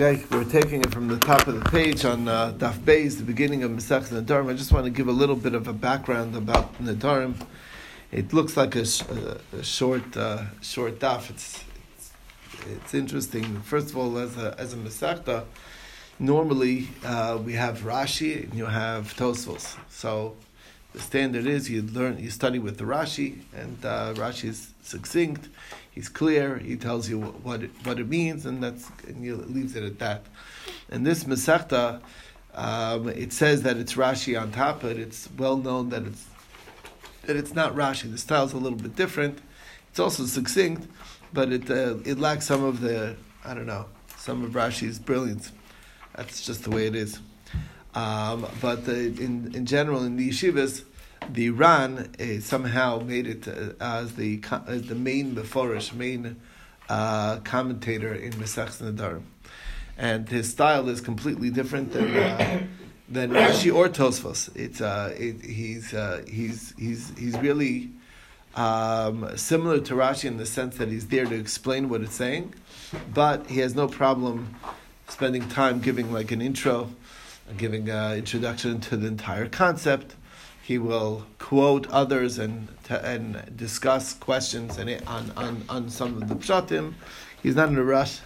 Okay, we're taking it from the top of the page on Daf Beis, the beginning of Masechta Nedarim. I just want to give a little bit of a background about Nedarim. It looks like a short daf. It's interesting. First of all, as a Masechta, normally we have Rashi and you have Tosfos. So the standard is you study with the Rashi, and Rashi is succinct. He's clear. He tells you what it means, and he leaves it at that. And this Masechta, it says that it's Rashi on top, but it's well known that it's not Rashi. The style's a little bit different. It's also succinct, but it lacks some of some of Rashi's brilliance. That's just the way it is. But in general, in the yeshivas, the Ran somehow made it as the main meforish, commentator in Masechta Nedarim, and his style is completely different than Rashi or Tosfos. He's really similar to Rashi in the sense that he's there to explain what it's saying, but he has no problem spending time giving like an intro, giving an introduction to the entire concept. He will quote others and discuss questions on some of the pshatim. He's not in a rush,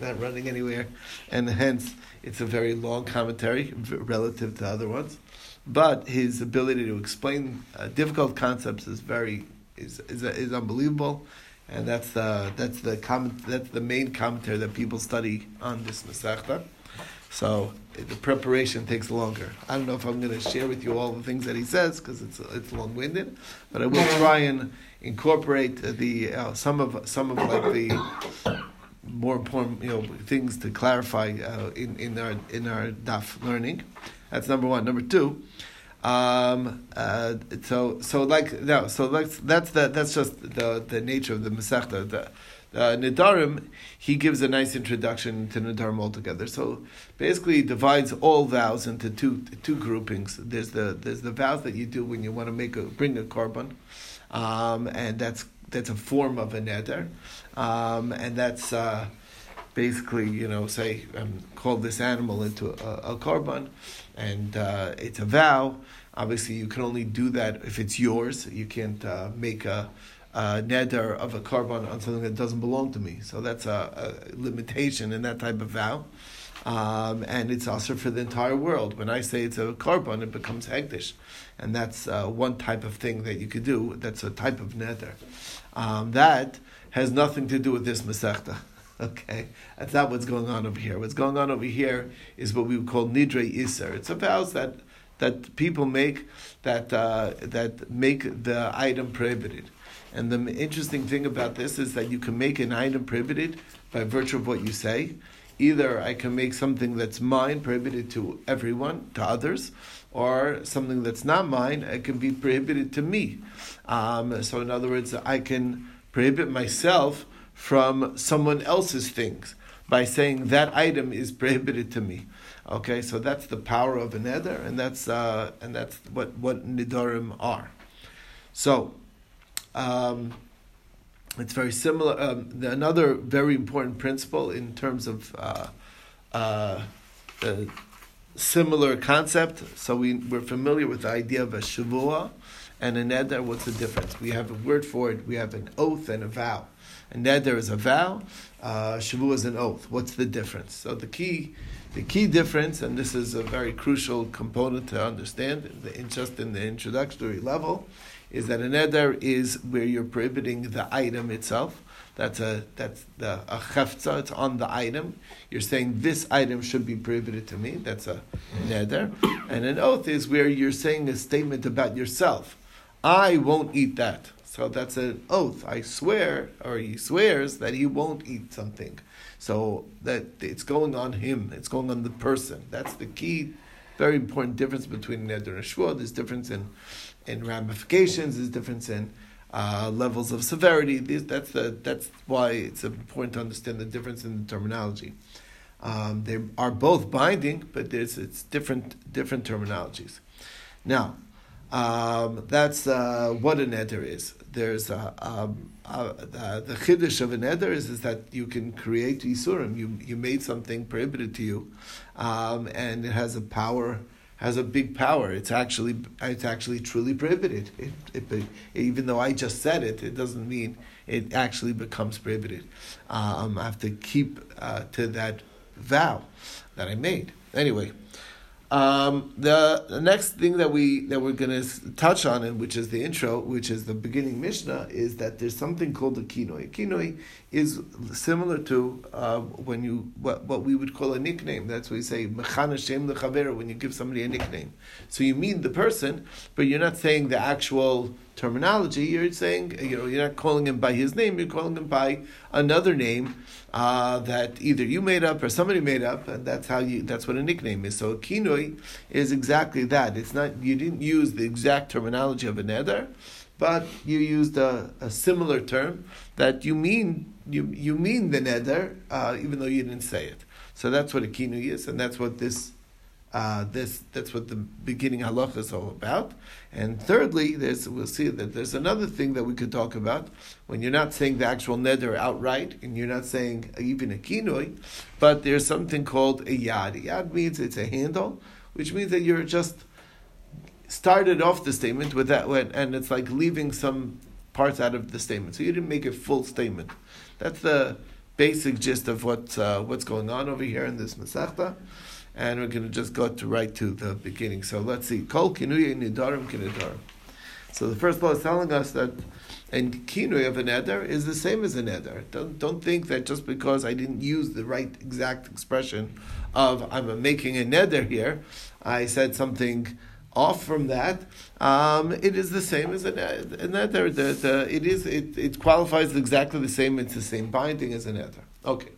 not running anywhere, and hence it's a very long commentary relative to other ones. But his ability to explain difficult concepts is unbelievable, and that's the main commentary that people study on this Masechta. So the preparation takes longer. I don't know if I'm going to share with you all the things that he says because it's long-winded, but I will try and incorporate the some of like the more important things to clarify in our daf learning. That's number one. Number two, that's just the nature of the Masechta. Nedarim, he gives a nice introduction to Nedarim altogether. So basically, he divides all vows into two groupings. There's the vows that you do when you want to bring a korban, and that's a form of a neder, and that's basically say call this animal into a korban, and it's a vow. Obviously, you can only do that if it's yours. You can't make a neder of a korban on something that doesn't belong to me. So that's a limitation in that type of vow. And it's also for the entire world. When I say it's a korban, it becomes hektish. And that's one type of thing that you could do. That's a type of neder. That has nothing to do with this Masechta. Okay, that's not what's going on over here. What's going on over here is what we would call Nidre Isar. It's a vows that people make that make the item prohibited. And the interesting thing about this is that you can make an item prohibited by virtue of what you say. Either I can make something that's mine prohibited to everyone, to others, or something that's not mine, it can be prohibited to me. So in other words, I can prohibit myself from someone else's things by saying that item is prohibited to me. Okay, so that's the power of a neder, and that's what nedarim are. So it's very similar. Another very important principle in terms of a similar concept. So we're familiar with the idea of a Shavuot and a neder. What's the difference? We have a word for it. We have an oath and a vow. A neder is a vow. Shavuot is an oath. What's the difference? So the key difference, and this is a very crucial component to understand, just in the introductory level, is that a neder is where you're prohibiting the item itself. That's a chafza. It's on the item. You're saying this item should be prohibited to me. That's a neder. And an oath is where you're saying a statement about yourself. I won't eat that. So that's an oath. I swear, or he swears that he won't eat something. So that it's going on him. It's going on the person. That's the key, very important difference between neder and shavuot. There's difference in ramifications. There's difference in levels of severity. That's why it's important to understand the difference in the terminology. They are both binding, but it's different terminologies. Now, that's what a neder is. there's the chiddush of an neder is that you can create Yisurim. You made something prohibited to you, and it has a power. Has a big power. It's actually truly prohibited. It even though I just said it, it doesn't mean it actually becomes prohibited. I have to keep to that vow that I made. Anyway, the next thing that we're going to touch on, and which is the intro, which is the beginning Mishnah, is that there's something called a Kinoy. A Kinoy is similar to what we would call a nickname. That's what we say mechaneh shem l'chaver, when you give somebody a nickname. So you mean the person, but you're not saying the actual terminology. You're saying, you're not calling him by his name. You're calling him by another name that either you made up or somebody made up, and that's what a nickname is. So a kinui is exactly that. It's not, you didn't use the exact terminology of a neder, but you used a similar term that you mean. You mean the neder, even though you didn't say it. So that's what a kinui is, and that's what this. That's what the beginning halacha is all about. And thirdly, we'll see that there's another thing that we could talk about when you're not saying the actual neder outright, and you're not saying even a kinoi, but there's something called a yad. A yad means it's a handle, which means that you're just started off the statement with that, and it's like leaving some parts out of the statement. So you didn't make a full statement. That's the basic gist of what's going on over here in this Masechta. And we're going to just go right to the beginning. So let's see. Kol kinuyei Nedarim kinedar. So the first law is telling us that a kinui of a neder is the same as a neder. Don't think that just because I didn't use the right exact expression of I'm making a neder here, I said something off from that. It is the same as a neder. It qualifies exactly the same. It's the same binding as a neder. Okay.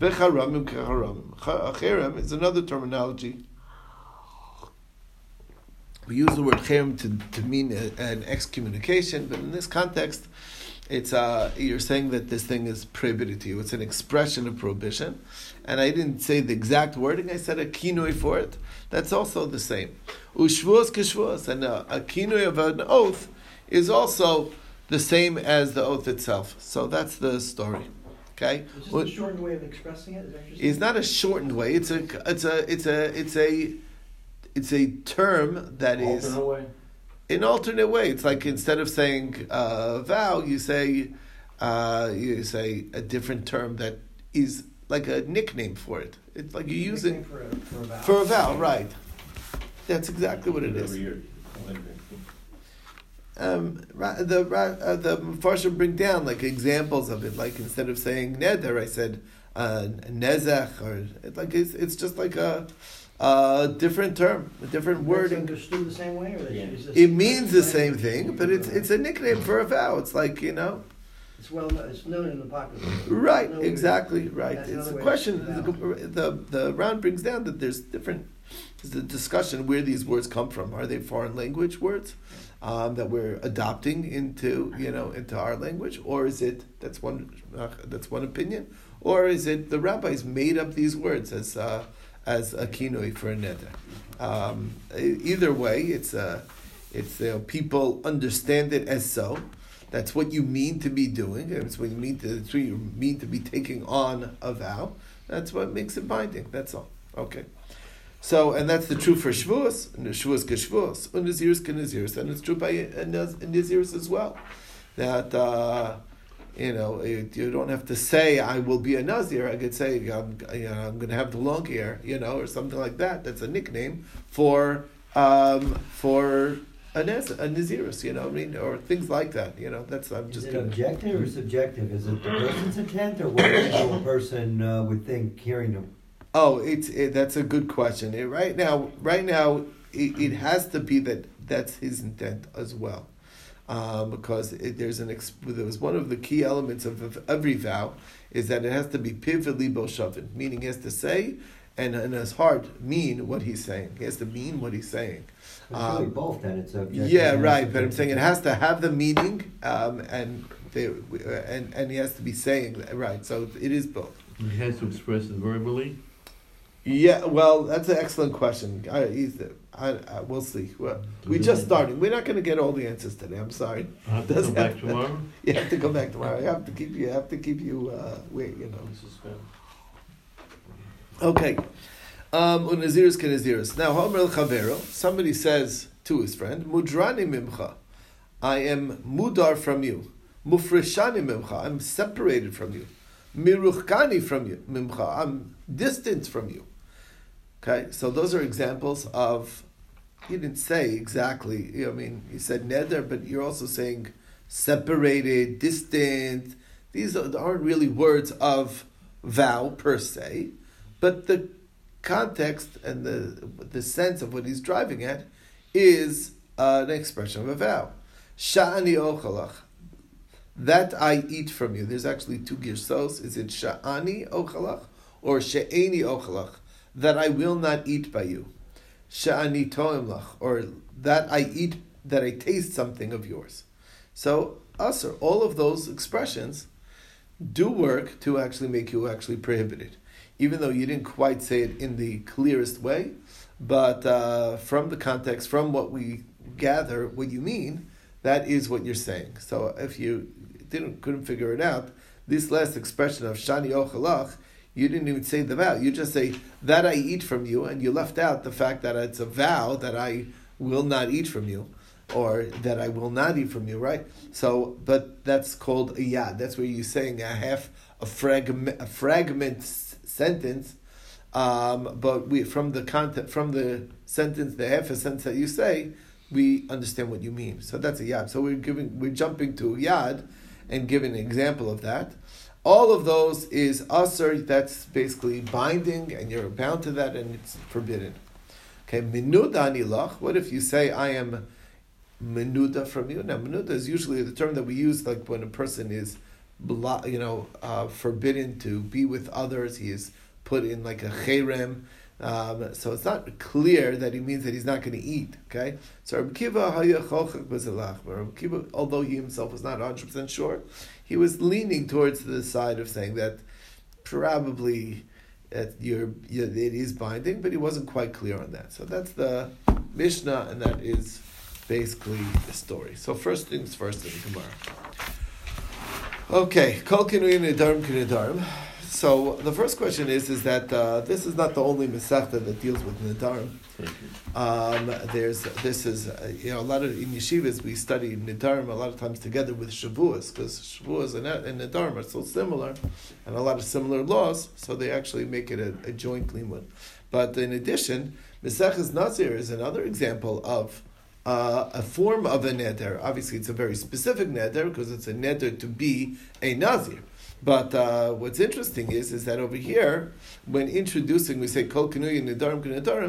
Becharamim kecharamim. Charem is another terminology. We use the word charem to mean an excommunication, but in this context, it's you're saying that this thing is prohibited to you. It's an expression of prohibition, and I didn't say the exact wording. I said a kinoi for it. That's also the same. Ushvos keshvos, and a kinoi of an oath is also the same as the oath itself. So that's the story. Okay. Is this a shortened way of expressing it? It's not a shortened way. It's a term that is an alternate way. It's like instead of saying vow, you say a different term that is like a nickname for it. It's like you're using for a vow, right? That's exactly what it is. The Mepharshim bring down like examples of it, like instead of saying neder, I said nezech, or like it's just like a different term, a different wording. Understood the same way, or it means the same thing, but it's a nickname for a vow. It's like it's it's known in the popular. Right, exactly, right. It's a question. The Ran brings down that there's different. There's a discussion where these words come from. Are they foreign language words? That we're adopting into our language, or is it that's one opinion, or is it the rabbis made up these words as a kinui for a neder? Either way, it's people understand it as so. That's what you mean to be doing. It's what you mean to. It's what you mean to be taking on a vow. That's what makes it binding. That's all. Okay. So, and that's the truth for Shavuos, and Shavuos keshvos, and Naziris k'Naziris, and it's true by Naziris as well, that you don't have to say I will be a Nazir. I could say I'm going to have the long hair, or something like that. That's a nickname for a Naziris, or things like that. That's objective or subjective? Is it the person's intent or what a person would think hearing them? Oh, that's a good question. Right now, it has to be that's his intent as well, because there was one of the key elements of every vow is that it has to be piv libo shavin, meaning he has to say and in his heart mean what he's saying. He has to mean what he's saying. It's really both then. It's objective. Yeah, right. But I'm saying it has to have the meaning, and he has to be saying that, right. So it is both. He has to express it verbally. Yeah, well, that's an excellent question. We'll see. Well, we're just starting. We're not going to get all the answers today. I'm sorry. I have to come back tomorrow. You have to come back tomorrow. I have to keep you. Okay. Unaziris kenaziris. Now, Homer Chavero. Somebody says to his friend, "Mudrani mimcha, I am mudar from you. Mufreshani mimcha, I'm separated from you. Miruchkani from you mimcha, I'm distant from you." Okay, so those are examples of, he didn't say exactly, I mean, he said neder, but you're also saying separated, distant. These aren't really words of vow per se, but the context and the sense of what he's driving at is an expression of a vow. Sha'ani ochalach, that I eat from you. There's actually two girsos. Is it sha'ani ochalach or she'eni ochalach? That I will not eat by you. Sha'ani to'im lach, or that I taste something of yours. So, asr, all of those expressions do work to actually make you actually prohibited. Even though you didn't quite say it in the clearest way, but from the context, from what we gather, what you mean, that is what you're saying. So if you couldn't figure it out, this last expression of shani ochalach, you didn't even say the vow. You just say, that I eat from you, and you left out the fact that it's a vow that I will not eat from you, or that I will not eat from you, right? So, but that's called a yad. That's where you're saying a fragment sentence, but from the content, from the sentence, the half a sentence that you say, we understand what you mean. So that's a yad. So we're jumping to yad and giving an example of that. All of those is asr, that's basically binding, and you're bound to that, and it's forbidden. Okay, menuda nilach, what if you say, I am menuda from you? Now, menuda is usually the term that we use, like when a person is forbidden to be with others, he is put in like a charem, so it's not clear that he means that he's not going to eat, okay? So Rabbi Kiva haya chochek b'zelach, Rabbi Kiva, although he himself was not 100% sure, he was leaning towards the side of saying that probably it is binding, but he wasn't quite clear on that. So that's the Mishnah, and that is basically the story. So first things first in the Gemara. Okay, Kol kinuyei Nedarim kinedar. So the first question is that this is not the only Masechta that deals with Nedarim. A lot of in yeshivas we study Nedarim a lot of times together with Shavuos, because Shavuos and Nedarim are so similar, and a lot of similar laws, so they actually make it a joint limud. But in addition, Masechta Nazir is another example of a form of a neder. Obviously, it's a very specific neder because it's a neder to be a Nazir. But what's interesting is that over here, when introducing, we say Kol kinuyei Nedarim kinedar,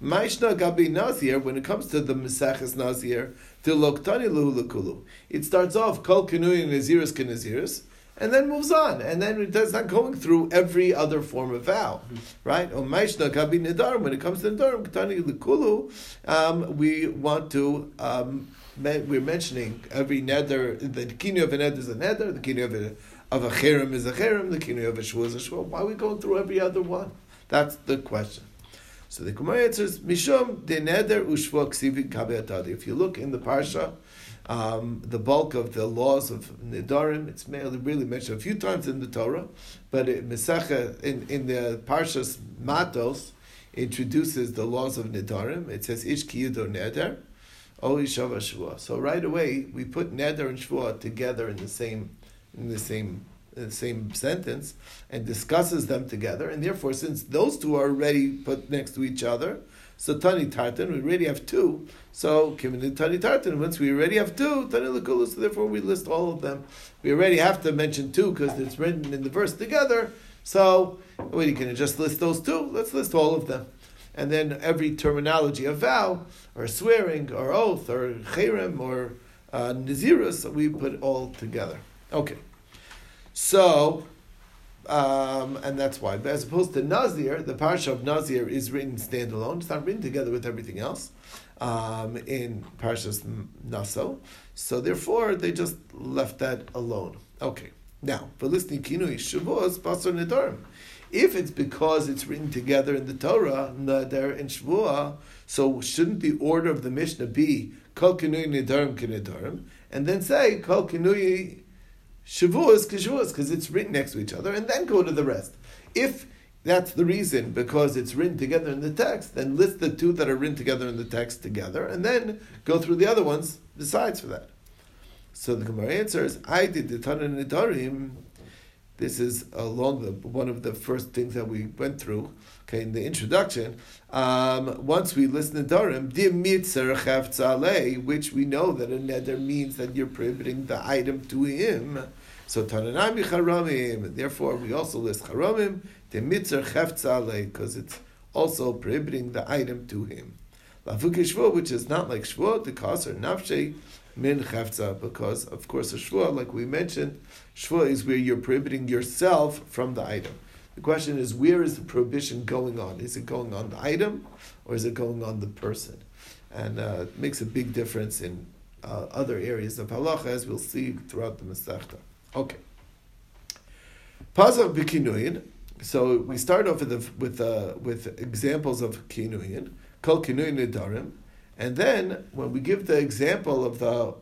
Ma'ishna gabi Nazir. When it comes to the Masechta Nazir, Tiloktani lehu lekulu. It starts off Kol kinuyei Naziris kenaziris, and then moves on, and then it does not going through every other form of vow, right? Or Ma'ishna gabi Nedarim. When it comes to Nedarim, Ktani lekulu, we want to. We're mentioning every neder. The kinui of a neder is a neder. The kinui of a cherem is a cherem, the kinui of a shvua is a shvua. Why are we going through every other one? That's the question. So the Gemara answers, Mishum de neder u'shvua ksivi kabeatadi. If you look in the parsha, the bulk of the laws of Nedarim, it's really mentioned a few times in the Torah, but in the Parshas Matos, introduces the laws of Nedarim. It says, Ish ki yido neder, o yishava shvua. So right away, we put neder and shvua together in the same sentence, and discusses them together, and therefore, since those two are already put next to each other, so Tani Tartan, we already have two, so Kimin Tani Tartan, once we already have two, Tani Lekulu, so therefore we list all of them. We already have to mention two, because it's written in the verse together, so we can just list those two, let's list all of them. And then every terminology of vow, or swearing, or oath, or cherem, or nazirus, we put all together. Okay, so, and that's why. But as opposed to Nazir, the parsha of Nazir is written standalone. It's not written together with everything else in Parshas Naso. So therefore, they just left that alone. Okay, now, for listening, Kinoy, Shavuos, Basar Nedarim. If it's because it's written together in the Torah, Nadar and Shavuah, so shouldn't the order of the Mishnah be Kol kinuyei Nedarim kinedar, and then say Kol kinuyei Shavuot keshvos, because it's written next to each other, and then go to the rest. If that's the reason, because it's written together in the text, then list the two that are written together in the text together, and then go through the other ones besides for that. So the Gemara answers, I did the Tanah Nedarim. This is along one of the first things that we went through, okay, in the introduction. Once we list Nedarim, Dimitzer Cheftzale, which we know that a Neder means that you're prohibiting the item to him. So Tananami Charamim, therefore we also list Charamim, Dimitzer Cheftzale, because it's also prohibiting the item to him. Lafuk Shvuah, which is not like Shvuah, the Kaser Nafshei, Min chafza, because of course a shvua, like we mentioned, shvua is where you're prohibiting yourself from the item. The question is, where is the prohibition going on? Is it going on the item, or is it going on the person? And it makes a big difference in other areas of halacha, as we'll see throughout the Masechta. Okay. Pasach b'kinuyin. So we start off with examples of kinuyin. Kol kinuyei Nedarim. And then, when we give the example of the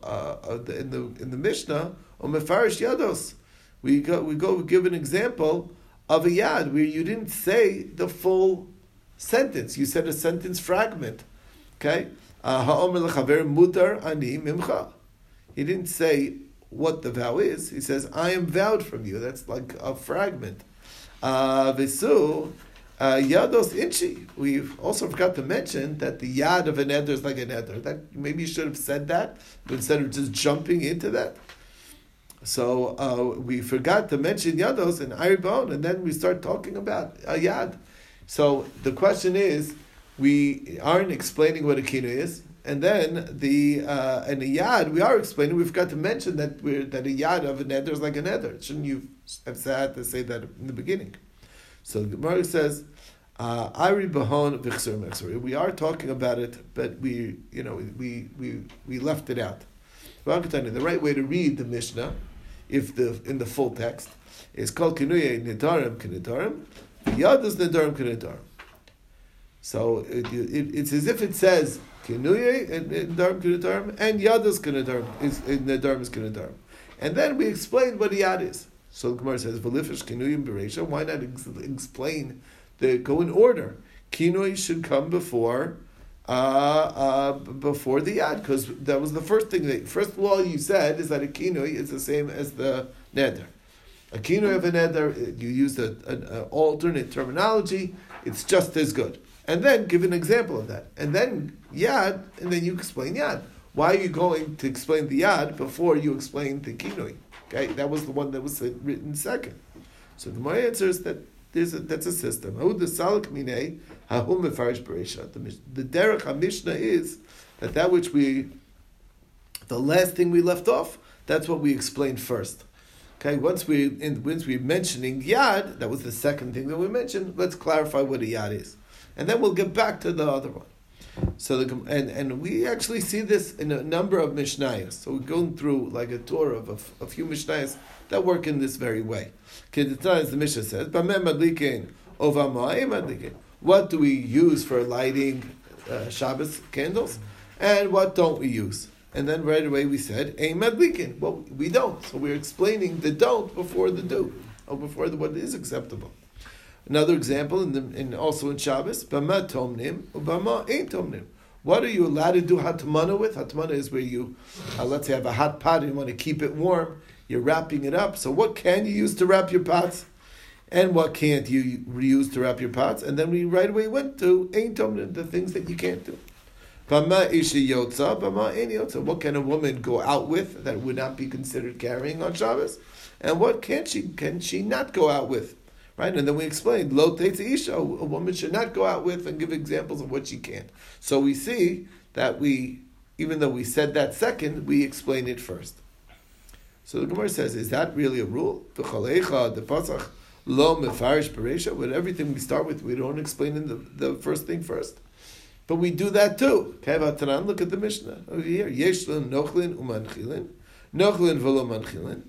Mishnah, Omefarish Yados, we give an example of a Yad where you didn't say the full sentence. You said a sentence fragment. Okay? Ha'omer l'chaver mutar ani mimcha. He didn't say what the vow is. He says, I am vowed from you. That's like a fragment. Vesu. Yados inchi. We also forgot to mention that the yad of an eder is like an eder. That maybe you should have said that instead of just jumping into that. So we forgot to mention yados and iribon, and then we start talking about a yad. So the question is, we aren't explaining what a kinu is, and then and a yad we are explaining. We forgot to mention that a yad of an eder is like an eder. Shouldn't you have had to say that in the beginning? So the Gemara says, "Ari bahon v'chser mechser." We are talking about it, but we left it out. The right way to read the Mishnah, in the full text, is called kinuyei nedarim kinedarim, yados nedarim kinedarim. So it's as if it says kinuyei nedarim kinedarim and yados kinedarim is nedarim is kinedarim, and then we explain what a yad is. So the Gemara says, "V'lifish kinuyim b'reisha." Why not explain? Go in order. Kinoy should come before the yad, because that was the first thing. First law you said is that a kinoy is the same as the neder. A kinoy of a neder, you use an alternate terminology. It's just as good. And then give an example of that. And then yad, and then you explain yad. Why are you going to explain the yad before you explain the kinoy? Okay, that was the one that was written second. So my answer is that that's a system. The derech HaMishnah is that which the last thing we left off, that's what we explained first. Okay, once we're mentioning yad, that was the second thing that we mentioned. Let's clarify what a yad is, and then we'll get back to the other one. So and we actually see this in a number of Mishnayos. So we're going through like a tour of a few Mishnayos that work in this very way. Okay, the Mishnah says, "Ay madlikin ovama ay madlikin." What do we use for lighting Shabbos candles, and what don't we use? And then right away we said, "Ay madlikin." Well, we don't. So we're explaining the don't before the do, or before what is acceptable. Another example, also in Shabbos, b'ma tomnim, u'b'ma ein tomnim. What are you allowed to do hatmana with? Hatmana is where you, let's say, have a hot pot and you want to keep it warm. You're wrapping it up. So what can you use to wrap your pots, and what can't you reuse to wrap your pots? And then we right away went to ein tomnim, the things that you can't do. B'ma ishi yotza, b'ma ein yotza. What can a woman go out with that would not be considered carrying on Shabbos, and what can she not go out with? Right? And then we explained, lo teitza isha, a woman should not go out with, and give examples of what she can. So we see that even though we said that second, we explain it first. So the Gemara says, is that really a rule? V'choleicha, the pasach, lo mefarish bereisha, with everything we start with, we don't explain in the first thing first. But we do that too. Kevatanan, look at the Mishnah over here. Yeshlin, nochlin u'manchilin. Nochlin v'lo manchilin.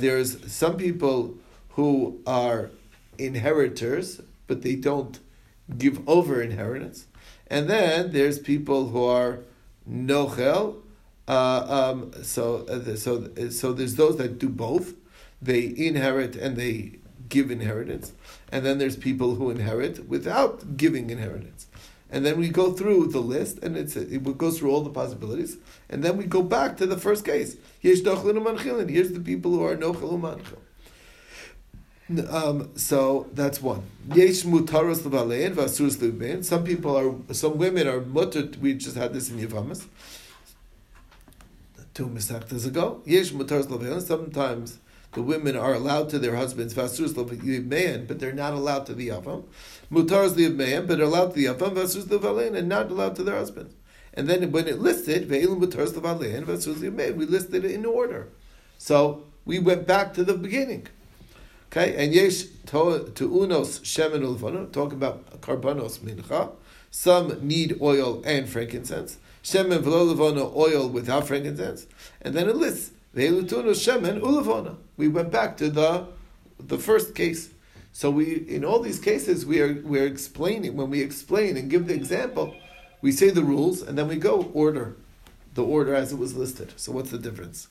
There's some people who are inheritors, but they don't give over inheritance. And then there's people who are nochel. So there's those that do both. They inherit and they give inheritance. And then there's people who inherit without giving inheritance. And then we go through the list, and it goes through all the possibilities. And then we go back to the first case. Here's nochlin u'manchilin. Here's the people who are nochel u'manchil. So that's one. Some people are, some women are mutar. We just had this in Yavam 2 Masechtas ago. Sometimes the women are allowed to their husbands, but they're not allowed to the Yavam. Mutar's the man, but allowed to the Yavam, and not allowed to their husbands. And then when it listed, we listed it in order. So we went back to the beginning. Okay, and yesh tu'unos shemen ulvano, talk about karbanos mincha. Some need oil and frankincense. Shemen v'lo levano, oil without frankincense. And then it lists ve'elutunos shemen ulvano. We went back to the first case. So we, in all these cases, we are explaining. When we explain and give the example, we say the rules, and then we go the order as it was listed. So what's the difference?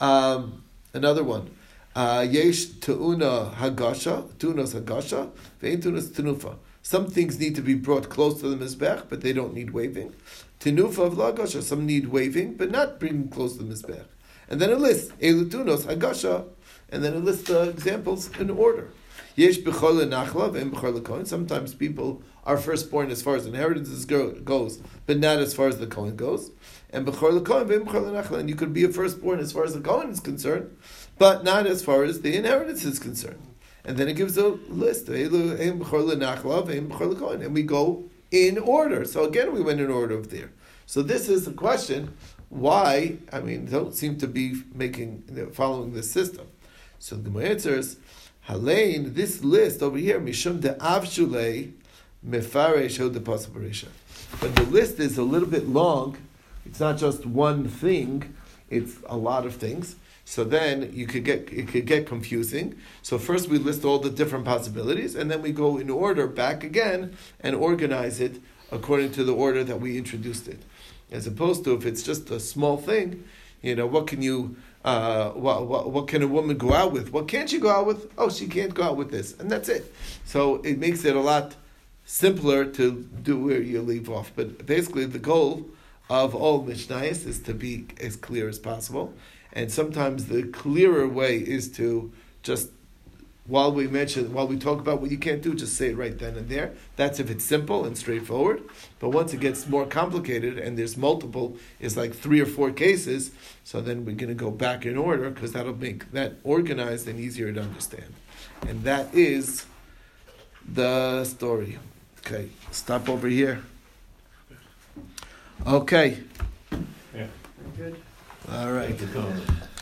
Another one. Yesh tu'una hagasha, tu'unos hagasha, ve'in tu'unos tenufa. Some things need to be brought close to the mizbech, but they don't need waving. Tenufa of hagasha, some need waving, but not bringing close to the mizbech. And then it lists elu tu'unos hagasha, and then it lists the examples in order. Yesh bichole nachla, ve'in bichole kohen. Sometimes people are firstborn as far as inheritance goes, but not as far as the kohen goes. And bichole kohen, ve'in bichole nachla, and you could be a firstborn as far as the kohen is concerned, but not as far as the inheritance is concerned. And then it gives a list. And we go in order. So again, we went in order of there. So this is the question, why, they don't seem to be following this system. So the Gemara answers, Halein, this list over here, Mishum de Avshulei, Mefaresh de Pasaparesha. But the list is a little bit long. It's not just one thing. It's a lot of things. So then it could get confusing. So first we list all the different possibilities, and then we go in order back again and organize it according to the order that we introduced it. As opposed to if it's just a small thing, what can a woman go out with? What can't she go out with? Oh, she can't go out with this, and that's it. So it makes it a lot simpler to do where you leave off. But basically, the goal of all Mishnayos is to be as clear as possible. And sometimes the clearer way is to just, while we talk about what you can't do, just say it right then and there. That's if it's simple and straightforward. But once it gets more complicated and there's multiple, it's like 3 or 4 cases, so then we're going to go back in order because that'll make that organized and easier to understand. And that is the story. Okay, stop over here. Okay. Yeah. Good. All right.